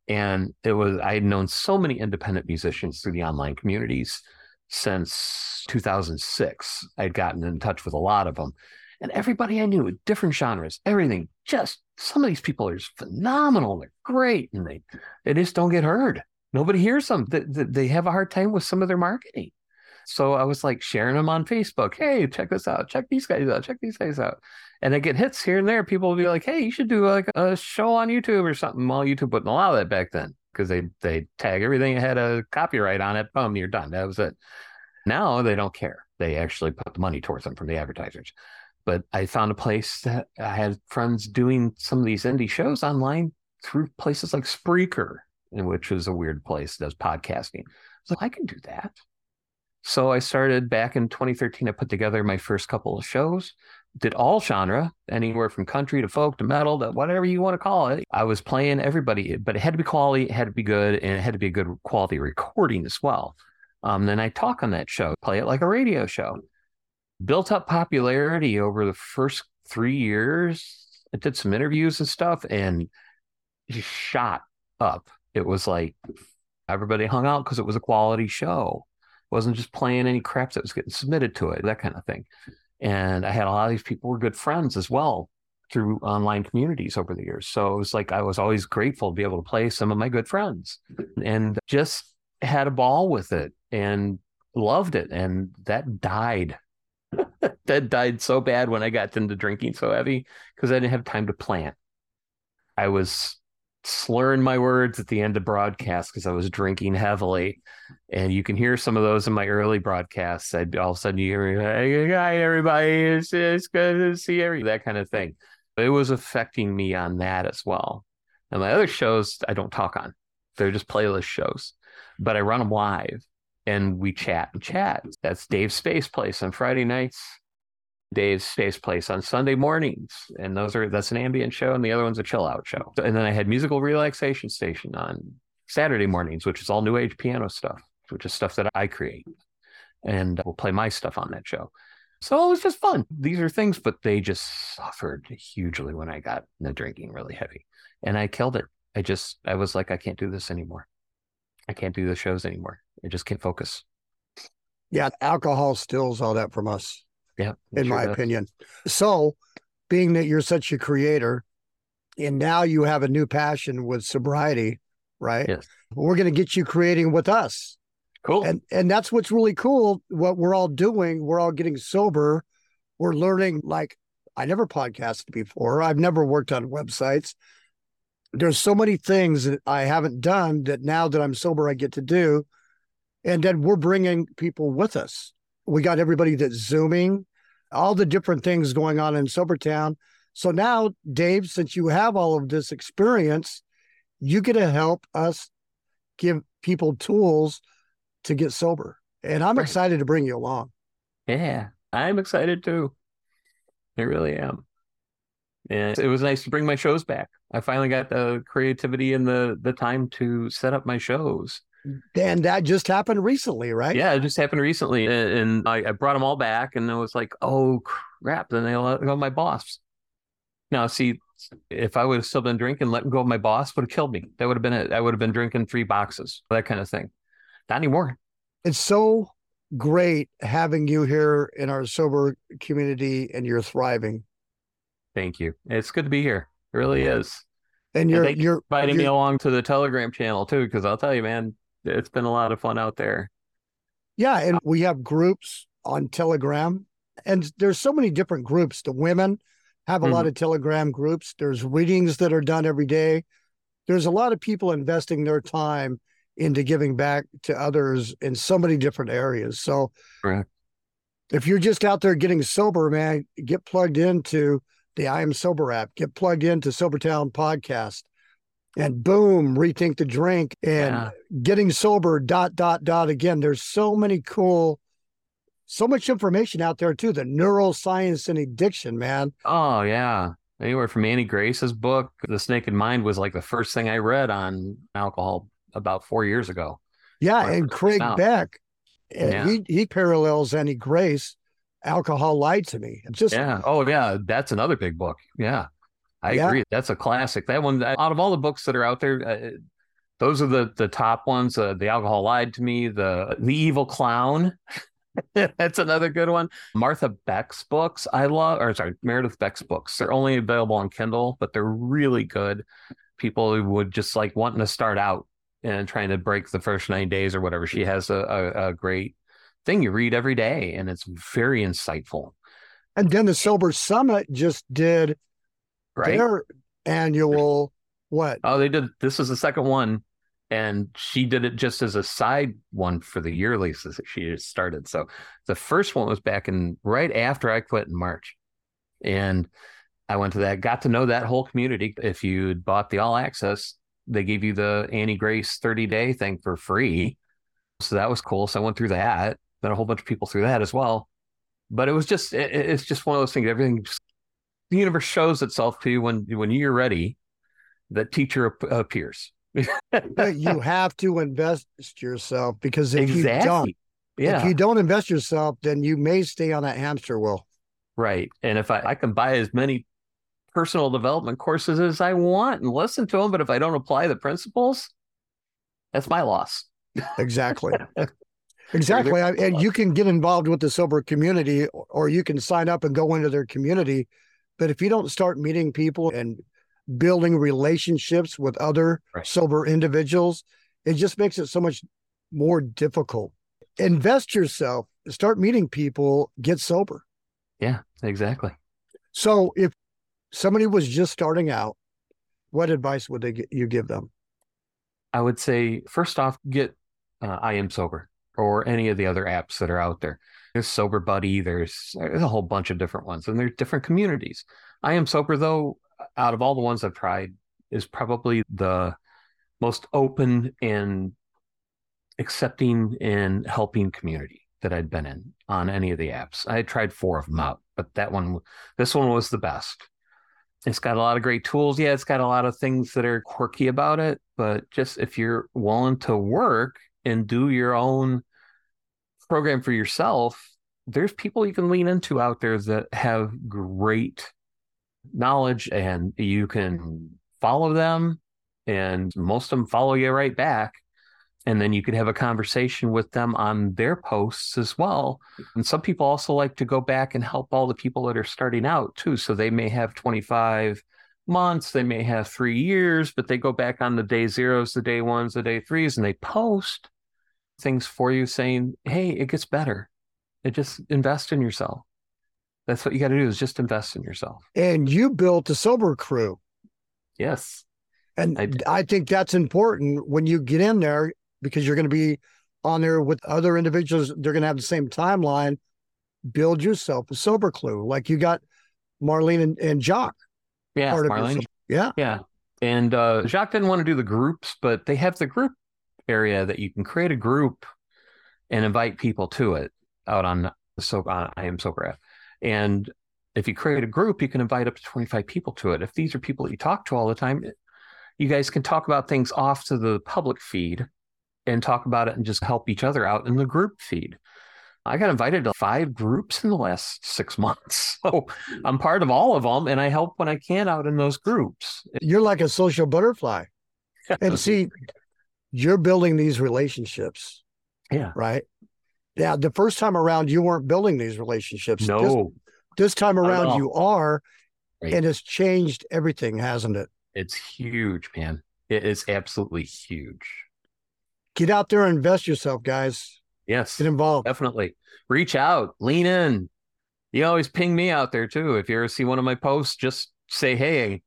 And it was, I had known so many independent musicians through the online communities since 2006. I'd gotten in touch with a lot of them. And everybody I knew with different genres, everything, just some of these people are just phenomenal. They're great. And they just don't get heard. Nobody hears them. They have a hard time with some of their marketing. So I was like sharing them on Facebook. Hey, check this out. Check these guys out. Check these guys out. And I get hits here and there. People will be like, hey, you should do like a show on YouTube or something. Well, YouTube wouldn't allow that back then because they tag everything that had a copyright on it. Boom, you're done. That was it. Now they don't care. They actually put the money towards them from the advertisers. But I found a place that I had friends doing some of these indie shows online through places like Spreaker, which was a weird place that does podcasting. I was like, I can do that. So I started back in 2013. I put together my first couple of shows, did all genre, anywhere from country to folk to metal to whatever you want to call it. I was playing everybody, but it had to be quality, it had to be good, and it had to be a good quality recording as well. Then I talk on that show, play it like a radio show. Built up popularity over the first 3 years. I did some interviews and stuff and just shot up. It was like everybody hung out because it was a quality show. Wasn't just playing any crap that was getting submitted to it, that kind of thing. And I had a lot of these people were good friends as well through online communities over the years. So it was like I was always grateful to be able to play some of my good friends and just had a ball with it and loved it. And that died. That died so bad when I got into drinking so heavy because I didn't have time to plan. I was slurring my words at the end of broadcasts because I was drinking heavily, and you can hear some of those in my early broadcasts. I'd all of a sudden you hear, "Hey, hi everybody, it's good to see everybody," that kind of thing. It was affecting me on that as well. And my other shows I don't talk on; they're just playlist shows, but I run them live and we chat and chat. That's Dave's Space Place on Friday nights, Dave's Space Place on Sunday mornings. And that's an ambient show. And the other one's a chill out show. And then I had Musical Relaxation Station on Saturday mornings, which is all new age piano stuff, which is stuff that I create, and we'll play my stuff on that show. So it was just fun. These are things, but they just suffered hugely when I got into drinking really heavy and I killed it. I was like, I can't do this anymore. I can't do the shows anymore. I just can't focus. Yeah. Alcohol steals all that from us. Yeah, in my opinion. So being that you're such a creator and now you have a new passion with sobriety, right? Yes. We're going to get you creating with us. Cool. And that's what's really cool. What we're all doing, we're all getting sober. We're learning, like, I never podcasted before. I've never worked on websites. There's so many things that I haven't done that now that I'm sober, I get to do. And then we're bringing people with us. We got everybody that's Zooming, all the different things going on in Sobertown. So now, Dave, since you have all of this experience, you get to help us give people tools to get sober. And I'm excited to bring you along. Yeah, I'm excited too. I really am. And it was nice to bring my shows back. I finally got the creativity and the time to set up my shows. And that just happened recently, right? Yeah, it just happened recently. And I brought them all back and I was like, oh, crap. Then I let go of my boss. Now, see, if I would have still been drinking, letting go of my boss would have killed me. That would have been it. I would have been drinking 3 boxes, that kind of thing. Not anymore. It's so great having you here in our sober community and you're thriving. Thank you. It's good to be here. It really is. And you're inviting me along to the Telegram channel, too, because I'll tell you, man, it's been a lot of fun out there. Yeah. And we have groups on Telegram and there's so many different groups. The women have a lot of Telegram groups. There's readings that are done every day. There's a lot of people investing their time into giving back to others in so many different areas. So if you're just out there getting sober, man, get plugged into the I Am Sober app, get plugged into Sobertown podcast. And boom, rethink the drink and getting sober, .. Again, there's so many cool so much information out there too, the neuroscience and addiction, man. Oh yeah. Anywhere from Annie Grace's book, This Naked Mind was like the first thing I read on alcohol about 4 years ago. Yeah. And Craig Beck, yeah. he parallels Annie Grace. Alcohol Lied to Me. Just, yeah. Oh yeah. That's another big book. Yeah. I agree. That's a classic. That one, out of all the books that are out there, those are the top ones. The Alcohol Lied to Me, the Evil Clown. That's another good one. Martha Beck's books, Meredith Beck's books. They're only available on Kindle, but they're really good. People who would just like wanting to start out and trying to break the first 9 days or whatever. She has a great thing you read every day, and it's very insightful. And then the Sober Summit just did their annual what? Oh, they did. This is the second one. And she did it just as a side one for the yearly that she just started. So the first one was back in right after I quit in March. And I went to that, got to know that whole community. If you bought the all access, they gave you the Annie Grace 30-day thing for free. So that was cool. So I went through that. Then a whole bunch of people through that as well. But it was just, it's just one of those things. Everything, the universe shows itself to you when you're ready, the teacher appears. You have to invest yourself, because if you don't invest yourself, then you may stay on that hamster wheel. Right. And if I can buy as many personal development courses as I want and listen to them, but if I don't apply the principles, that's my loss. Exactly. Exactly. And you can get involved with the sober community, or you can sign up and go into their community. But if you don't start meeting people and building relationships with other sober individuals, it just makes it so much more difficult. Invest yourself, start meeting people, get sober. Yeah, exactly. So if somebody was just starting out, what advice would you give them? I would say, first off, get I Am Sober or any of the other apps that are out there. There's Sober Buddy, there's a whole bunch of different ones, and there's different communities. I Am Sober, though, out of all the ones I've tried, is probably the most open and accepting and helping community that I'd been in on any of the apps. I had tried 4 of them out, but this one was the best. It's got a lot of great tools. Yeah, it's got a lot of things that are quirky about it, but just if you're willing to work and do your own program for yourself, there's people you can lean into out there that have great knowledge, and you can follow them, and most of them follow you right back, and then you could have a conversation with them on their posts as well. And some people also like to go back and help all the people that are starting out too, so they may have 25 months, they may have 3 years, but they go back on the day zeros, the day ones, the day threes, and they post things for you saying, hey, it gets better. It just invest in yourself. That's what you got to do, is just invest in yourself. And you built a sober crew. Yes. And I think that's important when you get in there, because you're going to be on there with other individuals. They're going to have the same timeline. Build yourself a sober crew. Like you got Marlene and Jacques. Yeah, Marlene. Yeah. Yeah. And Jacques didn't want to do the groups, but they have the group area that you can create a group and invite people to it out on I Am Sober app. And if you create a group, you can invite up to 25 people to it. If these are people that you talk to all the time, you guys can talk about things off to the public feed and talk about it and just help each other out in the group feed. I got invited to 5 groups in the last 6 months. So I'm part of all of them, and I help when I can out in those groups. You're like a social butterfly. And see, you're building these relationships. Yeah. Right? Yeah, the first time around, you weren't building these relationships. No. This time around, you are, and it's changed everything, hasn't it? It's huge, man. It is absolutely huge. Get out there and invest yourself, guys. Yes. Get involved. Definitely. Reach out. Lean in. You always ping me out there, too. If you ever see one of my posts, just say, hey,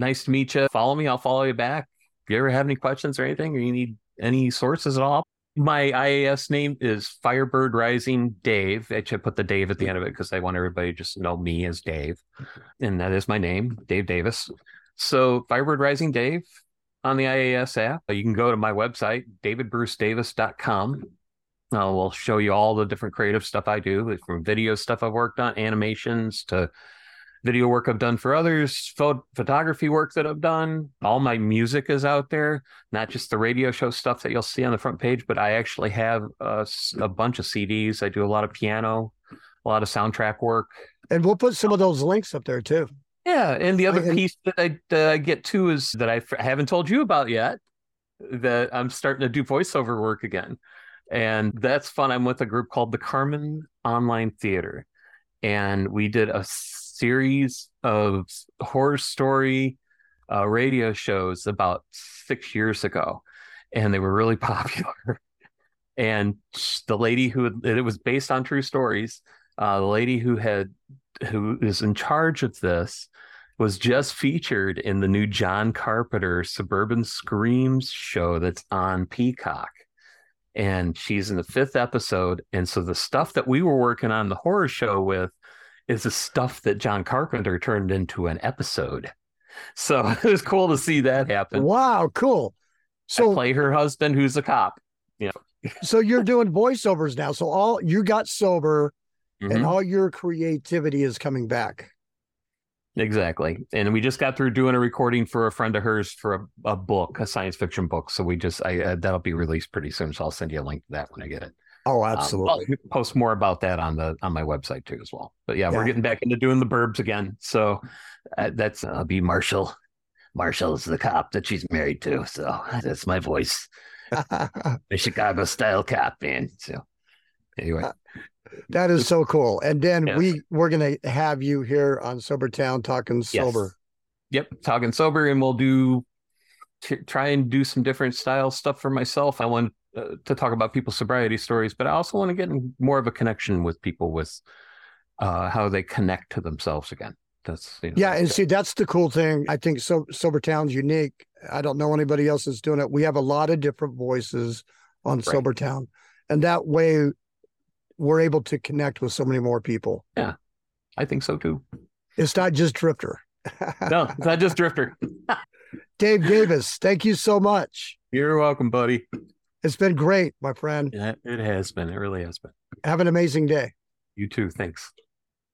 nice to meet you. Follow me. I'll follow you back. If you ever have any questions or anything, or you need any sources at all, my IAS name is Firebird Rising Dave. I put the Dave at the end of it because I want everybody to just know me as Dave. And that is my name, Dave Davis. So Firebird Rising Dave on the IAS app. You can go to my website, davidbrucedavis.com. We'll show you all the different creative stuff I do, from video stuff I've worked on, animations, to video work I've done for others, photography work that I've done. All my music is out there, not just the radio show stuff that you'll see on the front page, but I actually have a bunch of CDs. I do a lot of piano, a lot of soundtrack work. And we'll put some of those links up there too. Yeah. And the other piece that I get to is that I haven't told you about yet, that I'm starting to do voiceover work again. And that's fun. I'm with a group called the Carmen Online Theater. And we did a series of horror story radio shows about 6 years ago. And they were really popular. And the lady it was based on true stories. The lady who is in charge of this was just featured in the new John Carpenter Suburban Screams show that's on Peacock. And she's in the 5th episode. And so the stuff that we were working on the horror show with is the stuff that John Carpenter turned into an episode. So it was cool to see that happen. Wow, cool. So I play her husband, who's a cop. You know. So you're doing voiceovers now. So all you got sober, mm-hmm. and all your creativity is coming back. Exactly. And we just got through doing a recording for a friend of hers for a book, a science fiction book. So we just, that'll be released pretty soon. So I'll send you a link to that when I get it. Oh, absolutely. I'll post more about that on my website too as well. But yeah, we're getting back into doing the burbs again. So that's, I'll be Marshall. Marshall is the cop that she's married to. So that's my voice. The Chicago style cop, man. So anyway. That is so cool. And Dan, we're going to have you here on Sobertown talking sober. Yep. Talking sober. And we'll do try and do some different style stuff for myself. I want to talk about people's sobriety stories, but I also want to get in more of a connection with people with how they connect to themselves again. That's, you know, yeah. And see, that's the cool thing. I think Sobertown's unique. I don't know anybody else that's doing it. We have a lot of different voices on Sobertown, and that way we're able to connect with so many more people. Yeah, I think so too. It's not just Drifter. No, it's not just Drifter. Dave Davis, thank you so much. You're welcome, buddy. It's been great, my friend. Yeah, it has been. It really has been. Have an amazing day. You too. Thanks.